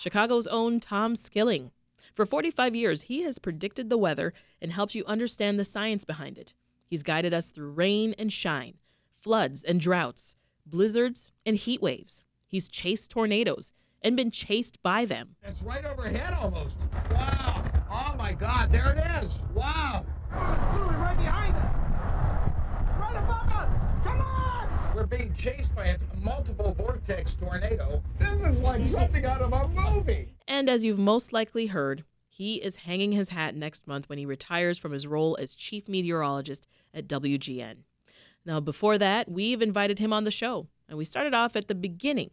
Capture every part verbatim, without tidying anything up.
Chicago's own Tom Skilling. For forty-five years, he has predicted the weather and helped you understand the science behind it. He's guided us through rain and shine, floods and droughts, blizzards and heat waves. He's chased tornadoes and been chased by them. It's right overhead almost. Wow. Oh, my God. There it is. Wow. It's literally right behind us. It's right above us. Come on. We're being chased by a multiple vortex tornado. This is like something out of a movie. And as you've most likely heard, he is hanging his hat next month when he retires from his role as chief meteorologist at W G N. Now, before that, we've invited him on the show, and we started off at the beginning.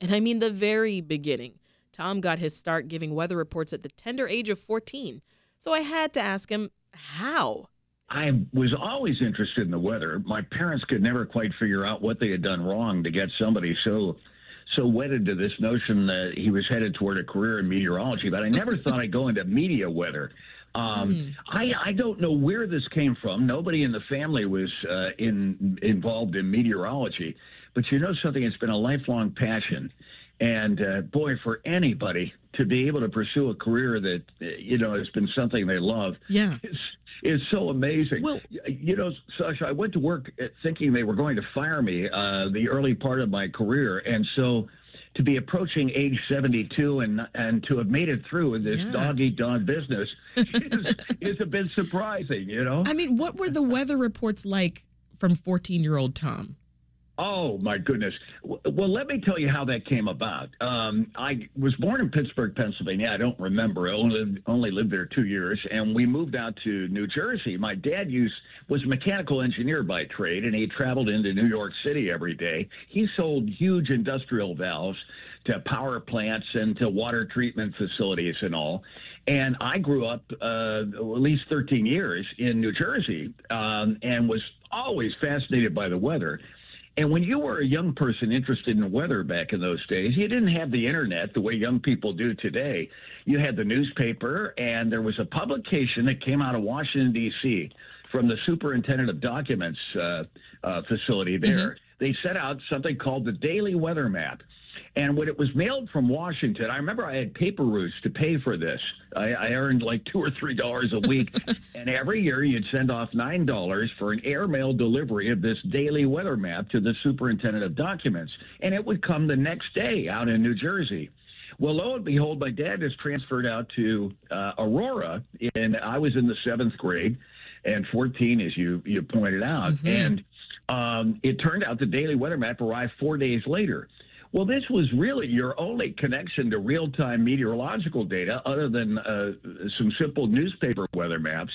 And I mean the very beginning. Tom got his start giving weather reports at the tender age of fourteen. So I had to ask him, how? I was always interested in the weather. My parents could never quite figure out what they had done wrong to get somebody so so wedded to this notion that he was headed toward a career in meteorology. But I never thought I'd go into media weather. Um, mm. I, I don't know where this came from. Nobody in the family was uh, in involved in meteorology. But you know something, it's been a lifelong passion. And uh, boy, for anybody to be able to pursue a career that, you know, has been something they love yeah. is, is so amazing. Well, you know, Sasha, I went to work thinking they were going to fire me uh, the early part of my career. And so to be approaching age seventy-two and and to have made it through in this yeah. dog-eat-dog business is, is a bit surprising, you know? I mean, what were the weather reports like from fourteen-year-old Tom? Oh, my goodness. Well, let me tell you how that came about. Um, I was born in Pittsburgh, Pennsylvania. I don't remember. I only, only lived there two years. And we moved out to New Jersey. My dad used was a mechanical engineer by trade, and he traveled into New York City every day. He sold huge industrial valves to power plants and to water treatment facilities and all. And I grew up uh, at least thirteen years in New Jersey um, and was always fascinated by the weather. And when you were a young person interested in weather back in those days, you didn't have the internet the way young people do today. You had the newspaper, and there was a publication that came out of Washington, D C from the superintendent of documents uh, uh, facility there. Mm-hmm. They set out something called the Daily Weather Map. And when it was mailed from Washington, I remember I had paper routes to pay for this. I, I earned like two or three dollars a week, and every year you'd send off nine dollars for an airmail delivery of this daily weather map to the superintendent of documents, and it would come the next day out in New Jersey. Well, lo and behold, my dad is transferred out to uh, Aurora, and I was in the seventh grade, and fourteen, as you you pointed out, mm-hmm. and um, it turned out the daily weather map arrived four days later. Well, this was really your only connection to real-time meteorological data other than uh, some simple newspaper weather maps.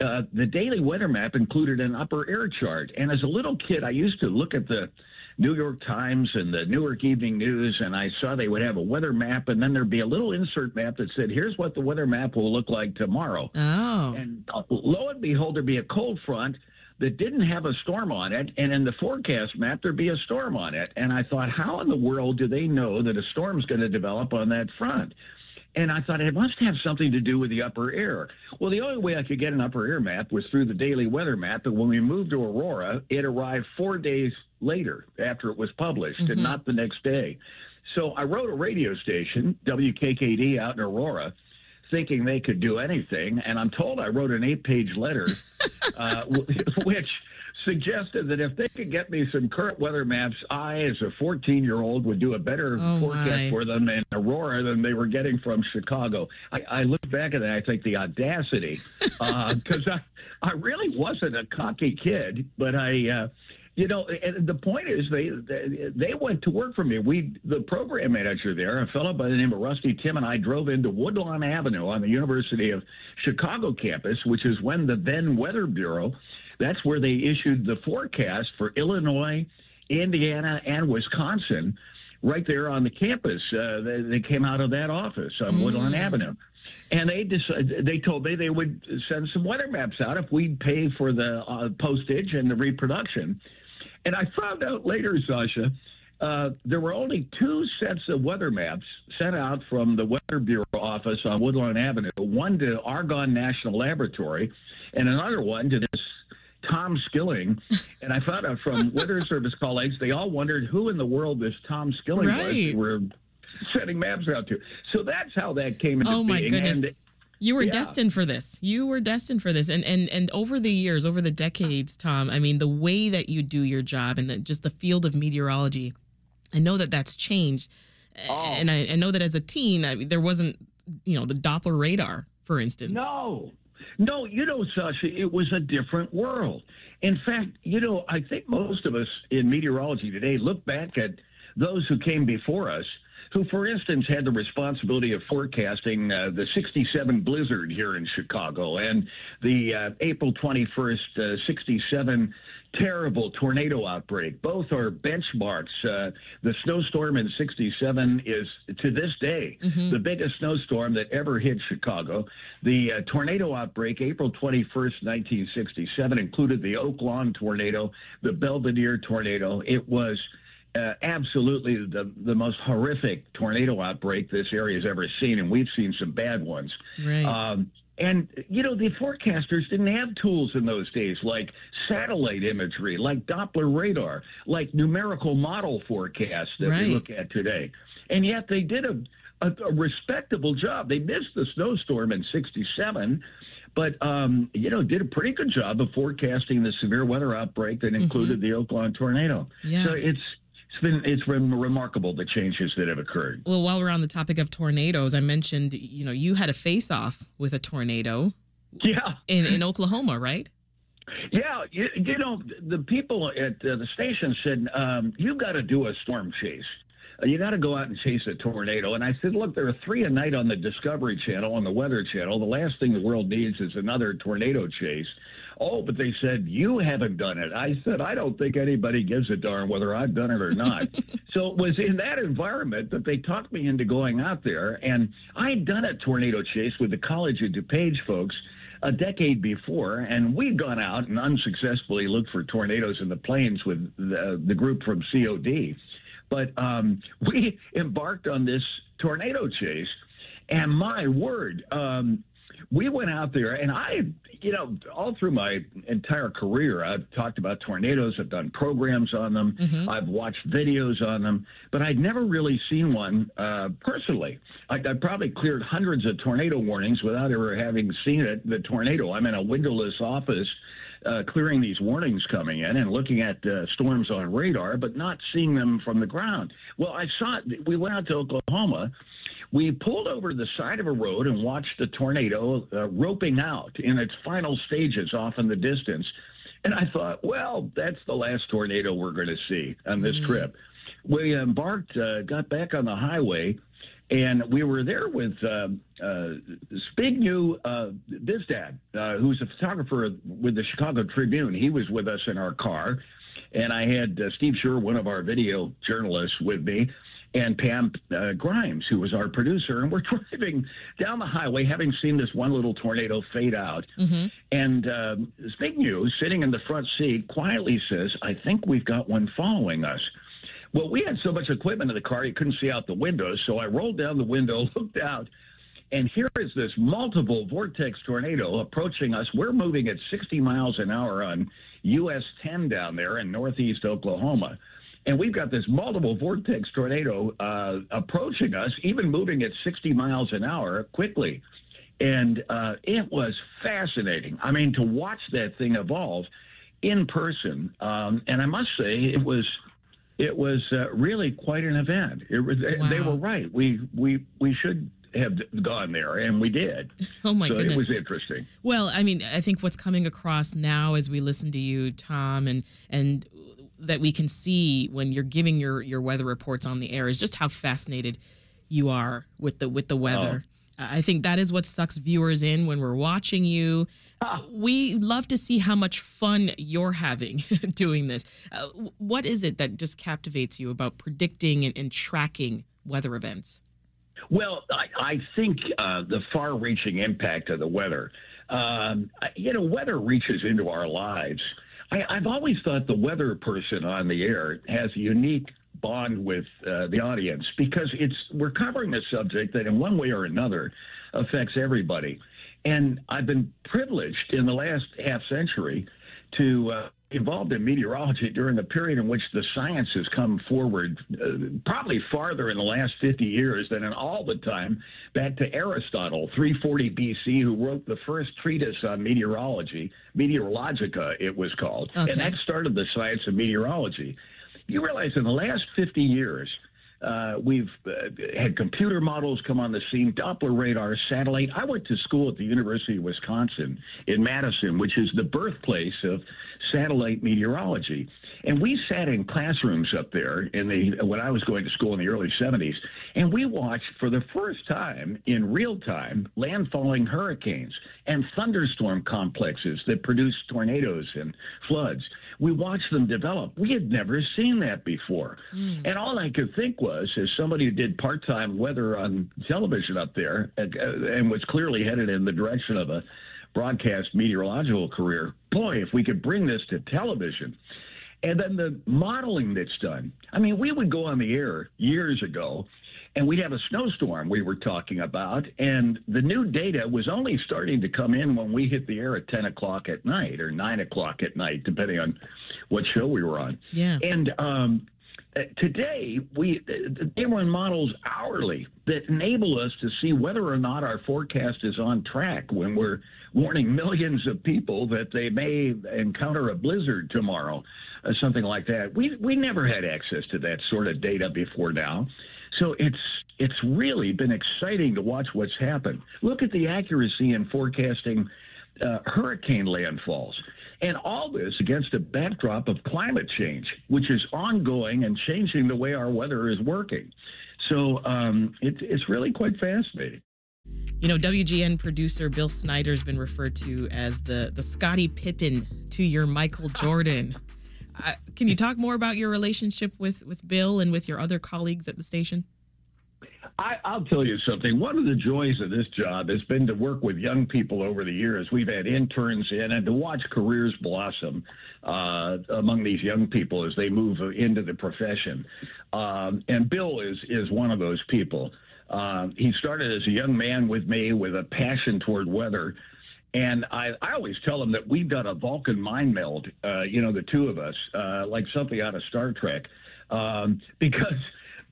Uh, the daily weather map included an upper air chart. And as a little kid, I used to look at the New York Times and the Newark Evening News, and I saw they would have a weather map, and then there'd be a little insert map that said, here's what the weather map will look like tomorrow. Oh. And uh, lo and behold, there'd be a cold front that didn't have a storm on it, and in the forecast map, there'd be a storm on it. And I thought, how in the world do they know that a storm's going to develop on that front? And I thought, it must have something to do with the upper air. Well, the only way I could get an upper air map was through the daily weather map, but when we moved to Aurora, it arrived four days later after it was published, mm-hmm. and not the next day. So I wrote a radio station, W K K D, out in Aurora, thinking they could do anything, and I'm told I wrote an eight-page letter, uh, which suggested that if they could get me some current weather maps, I, as a fourteen-year-old, would do a better oh forecast my. for them in Aurora than they were getting from Chicago. I, I look back at that, I think the audacity, because uh, I, I really wasn't a cocky kid, but I... Uh, You know, and the point is, they they went to work for me. We, the program manager there, a fellow by the name of Rusty Tim, and I drove into Woodlawn Avenue on the University of Chicago campus, which is when the then Weather Bureau, that's where they issued the forecast for Illinois, Indiana, and Wisconsin. right there on the campus. Uh, they, they came out of that office on mm. Woodlawn Avenue. And they decided, they told me they would send some weather maps out if we'd pay for the uh, postage and the reproduction. And I found out later, Sasha, uh, there were only two sets of weather maps sent out from the Weather Bureau office on Woodlawn Avenue, one to Argonne National Laboratory and another one to this Tom Skilling. And I found out from Weather Service colleagues, they all wondered who in the world this Tom Skilling right. was who were sending maps out to. So that's how that came into being. Oh, my being. goodness. And, You were yeah. destined for this. You were destined for this. And, and and over the years, over the decades, Tom, I mean, the way that you do your job and the, just the field of meteorology, I know that that's changed. Oh. And I, I know that as a teen, I mean, there wasn't, you know, the Doppler radar, for instance. No. No, you know, Sasha, it was a different world. In fact, you know, I think most of us in meteorology today look back at those who came before us, who, for instance, had the responsibility of forecasting uh, the sixty-seven blizzard here in Chicago and the uh, April twenty-first, uh, sixty-seven terrible tornado outbreak. Both are benchmarks. Uh, the snowstorm in sixty-seven is, to this day, mm-hmm. the biggest snowstorm that ever hit Chicago. The uh, tornado outbreak, April twenty-first, nineteen sixty-seven, included the Oak Lawn tornado, the Belvedere tornado. It was Uh, absolutely the the most horrific tornado outbreak this area has ever seen, and we've seen some bad ones. Right. Um, and, you know, the forecasters didn't have tools in those days like satellite imagery, like Doppler radar, like numerical model forecasts that right. we look at today. And yet they did a, a, a respectable job. They missed the snowstorm in sixty-seven, but, um, you know, did a pretty good job of forecasting the severe weather outbreak that included mm-hmm. the Oak Lawn tornado. Yeah. So it's... It's been, it's been remarkable, the changes that have occurred. Well, while we're on the topic of tornadoes, I mentioned, you know, you had a face-off with a tornado yeah. in, in Oklahoma, right? Yeah. You, you know, the people at the station said, um, you've got to do a storm chase. You got to go out and chase a tornado. And I said, look, there are three a night on the Discovery Channel, on the Weather Channel. The last thing the world needs is another tornado chase. Oh, but they said, you haven't done it. I said, I don't think anybody gives a darn whether I've done it or not. So it was in that environment that they talked me into going out there. And I'd done a tornado chase with the College of DuPage folks a decade before, and we'd gone out and unsuccessfully looked for tornadoes in the plains with the, the group from C O D. But um, we embarked on this tornado chase, and my word, um, we went out there, and I, you know, all through my entire career, I've talked about tornadoes. I've done programs on them. Mm-hmm. I've watched videos on them, but I'd never really seen one uh, personally. I, I probably cleared hundreds of tornado warnings without ever having seen it, the tornado. I'm in a windowless office uh, clearing these warnings coming in and looking at uh, storms on radar, but not seeing them from the ground. Well, I saw it. We went out to Oklahoma. We pulled over the side of a road and watched the tornado uh, roping out in its final stages off in the distance. And I thought, well, that's the last tornado we're going to see on this mm-hmm. trip. We embarked, uh, got back on the highway, and we were there with uh, uh, Spignu uh, Bizdad, uh, who's a photographer with the Chicago Tribune. He was with us in our car, and I had uh, Steve Schur, one of our video journalists, with me, and Pam uh, Grimes, who was our producer. And we're driving down the highway, having seen this one little tornado fade out. Mm-hmm. And um, Spignu, sitting in the front seat, quietly says, I think we've got one following us. Well, we had so much equipment in the car, you couldn't see out the windows. So I rolled down the window, looked out, and here is this multiple vortex tornado approaching us. We're moving at sixty miles an hour on U S ten down there in northeast Oklahoma. And we've got this multiple vortex tornado uh, approaching us, even moving at sixty miles an hour quickly. And uh, it was fascinating. I mean, to watch that thing evolve in person. Um, and I must say, it was it was uh, really quite an event. It was, wow. They were right. We we we should have gone there, and we did. Oh, my so goodness. It was interesting. Well, I mean, I think what's coming across now as we listen to you, Tom, and and that we can see when you're giving your, your weather reports on the air is just how fascinated you are with the with the weather. I think that is what sucks viewers in when we're watching you. Uh, we love to see how much fun you're having doing this. Uh, what is it that just captivates you about predicting and, and tracking weather events? Well, I, I think uh, the far-reaching impact of the weather. Um, you know, weather reaches into our lives. I, I've always thought the weather person on the air has a unique bond with uh, the audience because it's we're covering a subject that in one way or another affects everybody. And I've been privileged in the last half century to uh, involved in meteorology during the period in which the science has come forward, uh, probably farther in the last fifty years than in all the time back to Aristotle, three forty B C, who wrote the first treatise on meteorology, Meteorologica it was called, okay. And that started the science of meteorology. You realize in the last fifty years, Uh, we've uh, had computer models come on the scene, Doppler radar, satellite. I went to school at the University of Wisconsin in Madison, which is the birthplace of satellite meteorology. And we sat in classrooms up there in the when I was going to school in the early seventies, and we watched for the first time in real time landfalling hurricanes and thunderstorm complexes that produce tornadoes and floods. We watched them develop. We had never seen that before. Mm. And all I could think was, as somebody who did part-time weather on television up there and, and was clearly headed in the direction of a broadcast meteorological career, boy, if we could bring this to television. And then the modeling that's done. I mean, we would go on the air years ago, and we'd have a snowstorm we were talking about, and the new data was only starting to come in when we hit the air at ten o'clock at night or nine o'clock at night, depending on what show we were on. Yeah. And um Uh, today, we uh, they run models hourly that enable us to see whether or not our forecast is on track when we're warning millions of people that they may encounter a blizzard tomorrow or something like that. We we never had access to that sort of data before now. So it's it's really been exciting to watch what's happened. Look at the accuracy in forecasting uh, hurricane landfalls. And all this against a backdrop of climate change, which is ongoing and changing the way our weather is working. So um, it, it's really quite fascinating. You know, W G N producer Bill Snyder has been referred to as the, the Scottie Pippen to your Michael Jordan. I, can you talk more about your relationship with, with Bill and with your other colleagues at the station? I, I'll tell you something. One of the joys of this job has been to work with young people over the years. We've had interns in and to watch careers blossom uh, among these young people as they move into the profession. Um, and Bill is, is one of those people. Uh, he started as a young man with me with a passion toward weather. And I, I always tell him that we've done a Vulcan mind meld, uh, you know, the two of us, uh, like something out of Star Trek, um, because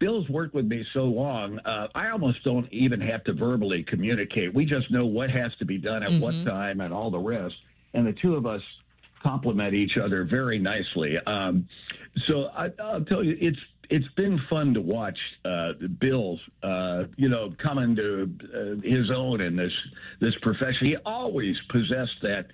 Bill's worked with me so long, uh, I almost don't even have to verbally communicate. We just know what has to be done at mm-hmm. what time and all the rest. And the two of us complement each other very nicely. Um, so I, I'll tell you, it's it's been fun to watch uh, Bill, uh, you know, coming to uh, his own in this this profession. He always possessed that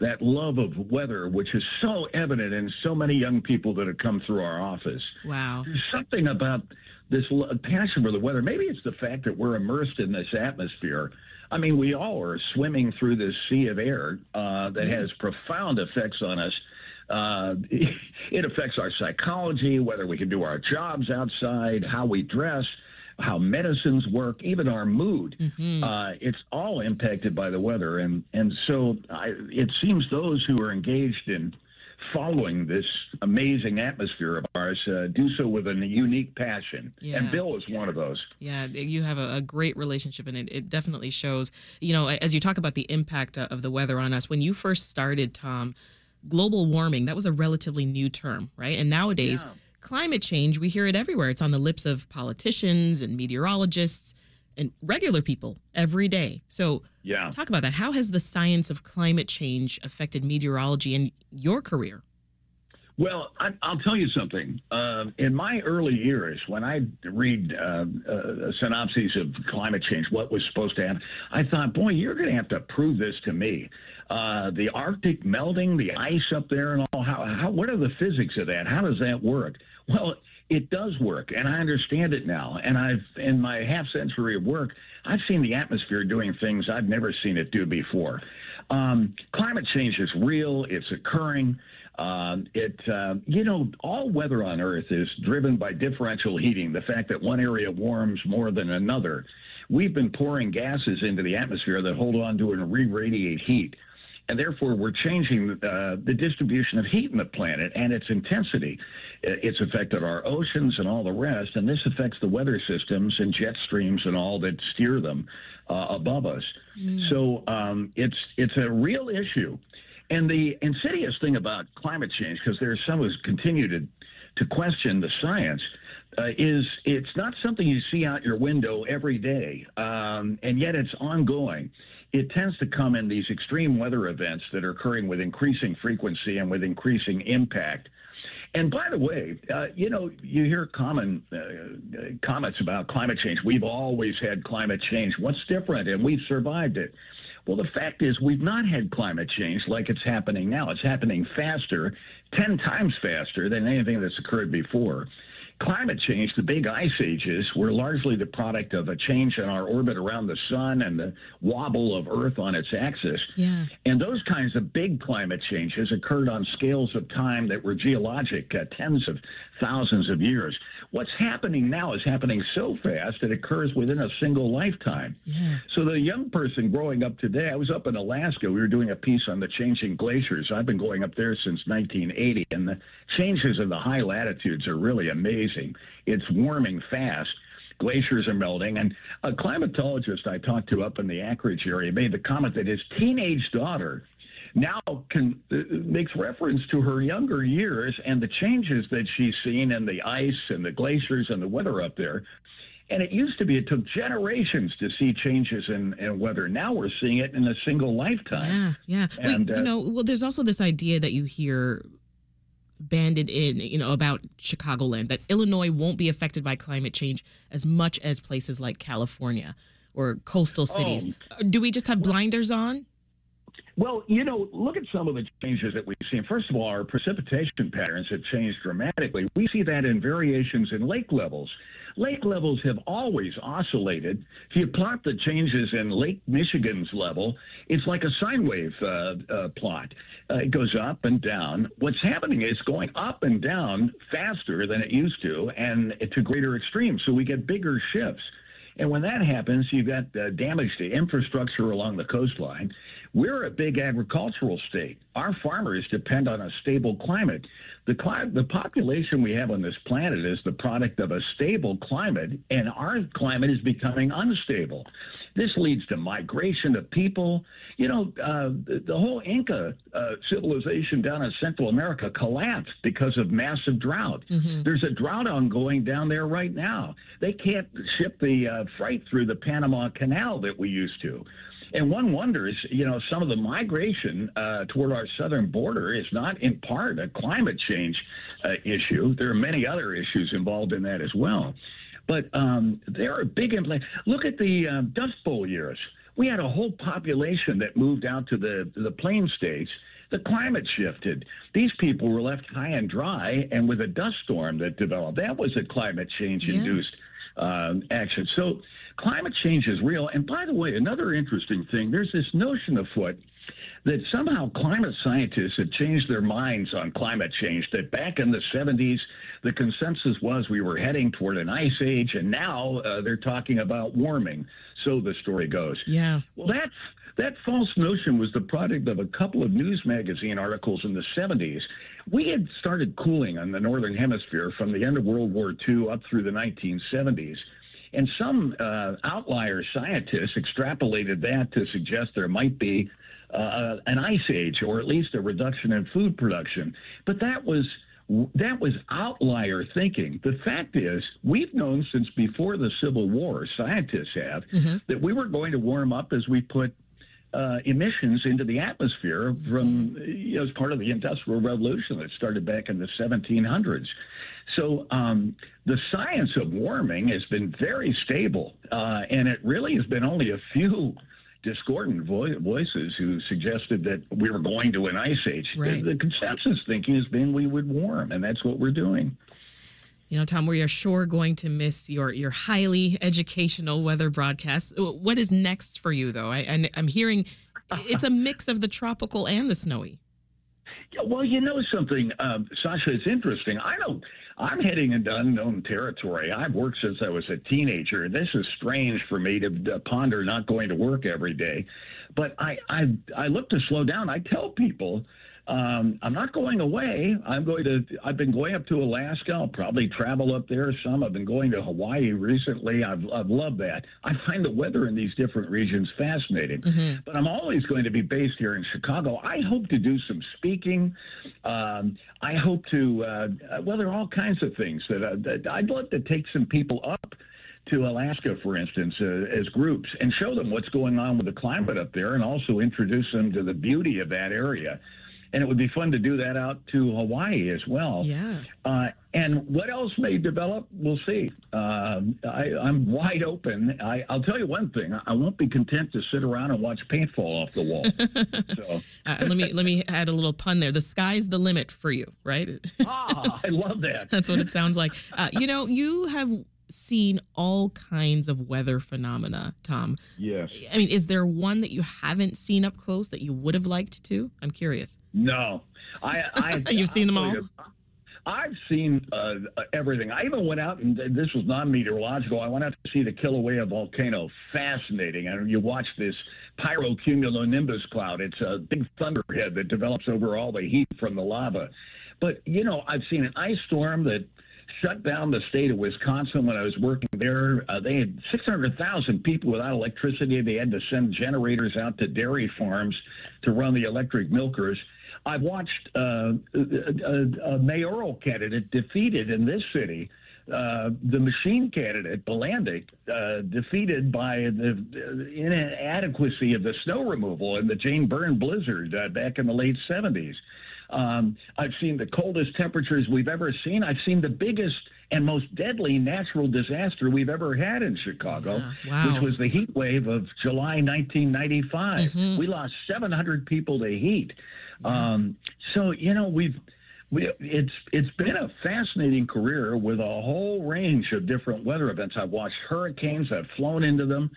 that love of weather, which is so evident in so many young people that have come through our office. Wow. There's something about this passion for the weather. Maybe it's the fact that we're immersed in this atmosphere. I mean, we all are swimming through this sea of air uh, that has profound effects on us. Uh, it affects our psychology, whether we can do our jobs outside, how we dress, how medicines work, even our mood. Mm-hmm. Uh, it's all impacted by the weather. And, and so I, it seems those who are engaged in following this amazing atmosphere of ours uh, do so with a unique passion. Yeah. And Bill is yeah. one of those. Yeah, you have a, a great relationship, and it, it definitely shows. You know, as you talk about the impact of the weather on us, when you first started, Tom, global warming, that was a relatively new term, right? And nowadays, yeah. climate change, we hear it everywhere. It's on the lips of politicians and meteorologists and regular people every day. So yeah. talk about that. How has the science of climate change affected meteorology in your career? Well, I, I'll tell you something. Uh, in my early years, when I read uh, uh, synopses of climate change, what was supposed to happen, I thought, boy, you're going to have to prove this to me. Uh, the Arctic melting, the ice up there and all, how, how, what are the physics of that? How does that work? Well, it does work, and I understand it now. And I've, in my half century of work, I've seen the atmosphere doing things I've never seen it do before. Um, climate change is real. It's occurring. Um, it, uh, you know, all weather on Earth is driven by differential heating, the fact that one area warms more than another. We've been pouring gases into the atmosphere that hold on to and re-radiate heat. And therefore, we're changing uh, the distribution of heat in the planet and its intensity. It's affected our oceans and all the rest, and this affects the weather systems and jet streams and all that steer them uh, above us. Mm. So um, it's it's a real issue. And the insidious thing about climate change, because there's some who's continued to, to question the science, uh, is it's not something you see out your window every day, um, and yet it's ongoing. It tends to come in these extreme weather events that are occurring with increasing frequency and with increasing impact. And by the way, uh, you know, you hear common uh, comments about climate change. We've always had climate change. What's different? And we've survived it. Well, the fact is we've not had climate change like it's happening now. It's happening faster, ten times faster than anything that's occurred before. Climate change, the big ice ages, were largely the product of a change in our orbit around the sun and the wobble of Earth on its axis. Yeah. And those kinds of big climate changes occurred on scales of time that were geologic, uh, tens of thousands of years. What's happening now is happening so fast it occurs within a single lifetime. Yeah. So the young person growing up today, I was up in Alaska. We were doing a piece on the changing glaciers. I've been going up there since nineteen eighty, and the changes in the high latitudes are really amazing. It's warming fast. Glaciers are melting. And a climatologist I talked to up in the Anchorage area made the comment that his teenage daughter now can uh, makes reference to her younger years and the changes that she's seen in the ice and the glaciers and the weather up there. And it used to be it took generations to see changes in, in weather. Now we're seeing it in a single lifetime. Yeah, yeah. And, Wait, uh, you know, well, there's also this idea that you hear banded in, you know, about Chicagoland, that Illinois won't be affected by climate change as much as places like California or coastal cities. Oh. Do we just have blinders on? Well, you know, look at some of the changes that we've seen. First of all, our precipitation patterns have changed dramatically. We see that in variations in lake levels. Lake levels have always oscillated. If you plot the changes in Lake Michigan's level, it's like a sine wave uh, uh, plot. Uh, it goes up and down. What's happening is going up and down faster than it used to and to greater extremes, so we get bigger shifts. And when that happens, you've got uh, damage to infrastructure along the coastline. We're a big agricultural state. Our farmers depend on a stable climate. The, cli- the population we have on this planet is the product of a stable climate, and our climate is becoming unstable. This leads to migration of people. You know, uh, the, the whole Inca uh, civilization down in Central America collapsed because of massive drought. Mm-hmm. There's a drought ongoing down there right now. They can't ship the uh, freight through the Panama Canal that we used to. And one wonders, you know, some of the migration uh, toward our southern border is not in part a climate change uh, issue. There are many other issues involved in that as well. But um, there are big impacts. Look at the uh, Dust Bowl years. We had a whole population that moved out to the, the plain states. The climate shifted. These people were left high and dry, and with a dust storm that developed. That was a climate change-induced yeah. um, action. So climate change is real. And by the way, another interesting thing, there's this notion afoot that somehow climate scientists have changed their minds on climate change, that back in the seventies, the consensus was we were heading toward an ice age, and now uh, they're talking about warming. So the story goes. Yeah. Well, that's, that false notion was the product of a couple of news magazine articles in the seventies. We had started cooling on the Northern Hemisphere from the end of World War Two up through the nineteen seventies. And some uh, outlier scientists extrapolated that to suggest there might be Uh, an ice age, or at least a reduction in food production. But that was that was outlier thinking. The fact is, we've known since before the Civil War, scientists have, mm-hmm. that we were going to warm up as we put uh, emissions into the atmosphere from, you know, as part of the Industrial Revolution that started back in the seventeen hundreds. So um, the science of warming has been very stable, uh, and it really has been only a few discordant vo- voices who suggested that we were going to an ice age. Right. The, the consensus thinking has been we would warm, and that's what we're doing. you know, Tom, we are sure going to miss your your highly educational weather broadcasts. What is next for you, though? I, I, I'm hearing it's a mix of the tropical and the snowy. Yeah, well, you know something, um, Sasha, it's interesting. I don't, I'm heading into unknown territory. I've worked since I was a teenager, and this is strange for me to, to ponder not going to work every day. But I, I, I look to slow down. I tell people, um, I'm not going away. I'm going to, I've been going up to Alaska. I'll probably travel up there some. I've been going to Hawaii recently. I've, I've loved that. I find the weather in these different regions fascinating. Mm-hmm. But I'm always going to be based here in Chicago. I hope to do some speaking. Um, I hope to, uh, well, there are all kinds of things that, I, that I'd love to take some people up to Alaska, for instance, uh, as groups, and show them what's going on with the climate up there, and also introduce them to the beauty of that area. And it would be fun to do that out to Hawaii as well. Yeah. Uh, and what else may develop, we'll see. Uh, I, I'm wide open. I, I'll tell you one thing: I won't be content to sit around and watch paint fall off the wall. So uh, let me let me add a little pun there. The sky's the limit for you, right? Ah, I love that. That's what it sounds like. Uh, you know, you have seen all kinds of weather phenomena, Tom. Yes. I mean, is there one that you haven't seen up close that you would have liked to? I'm curious. No. I, I You've I, seen them all? I've seen uh, everything. I even went out, and this was non-meteorological, I went out to see the Kilauea volcano. Fascinating. And you watch this pyrocumulonimbus cloud. It's a big thunderhead that develops over all the heat from the lava. But, you know, I've seen an ice storm that shut down the state of Wisconsin when I was working there. Uh, they had six hundred thousand people without electricity. They had to send generators out to dairy farms to run the electric milkers. I've watched uh, a, a, a mayoral candidate defeated in this city. Uh, the machine candidate, Bilandic, uh, defeated by the, the inadequacy of the snow removal in the Jane Byrne blizzard uh, back in the late seventies. Um, I've seen the coldest temperatures we've ever seen. I've seen the biggest and most deadly natural disaster we've ever had in Chicago, yeah, wow. which was the heat wave of July nineteen ninety-five. Mm-hmm. We lost seven hundred people to heat. Um, so, you know, we've we, it's it's been a fascinating career with a whole range of different weather events. I've watched hurricanes. I've flown into them.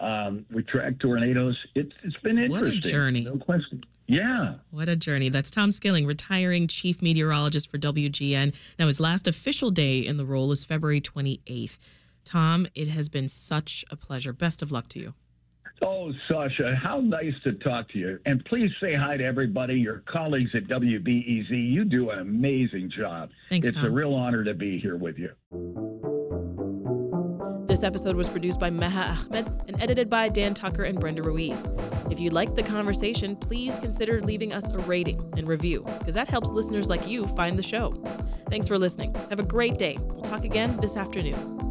Um, we track tornadoes. It, it's been interesting. What a journey. No question. Yeah. What a journey. That's Tom Skilling, retiring chief meteorologist for W G N. Now, his last official day in the role is February twenty-eighth. Tom, it has been such a pleasure. Best of luck to you. Oh, Sasha, how nice to talk to you. And please say hi to everybody, your colleagues at W B E Z. You do an amazing job. Thanks, Tom. It's a real honor to be here with you. This episode was produced by Meha Ahmed and edited by Dan Tucker and Brenda Ruiz. If you liked the conversation, please consider leaving us a rating and review, because that helps listeners like you find the show. Thanks for listening. Have a great day. We'll talk again this afternoon.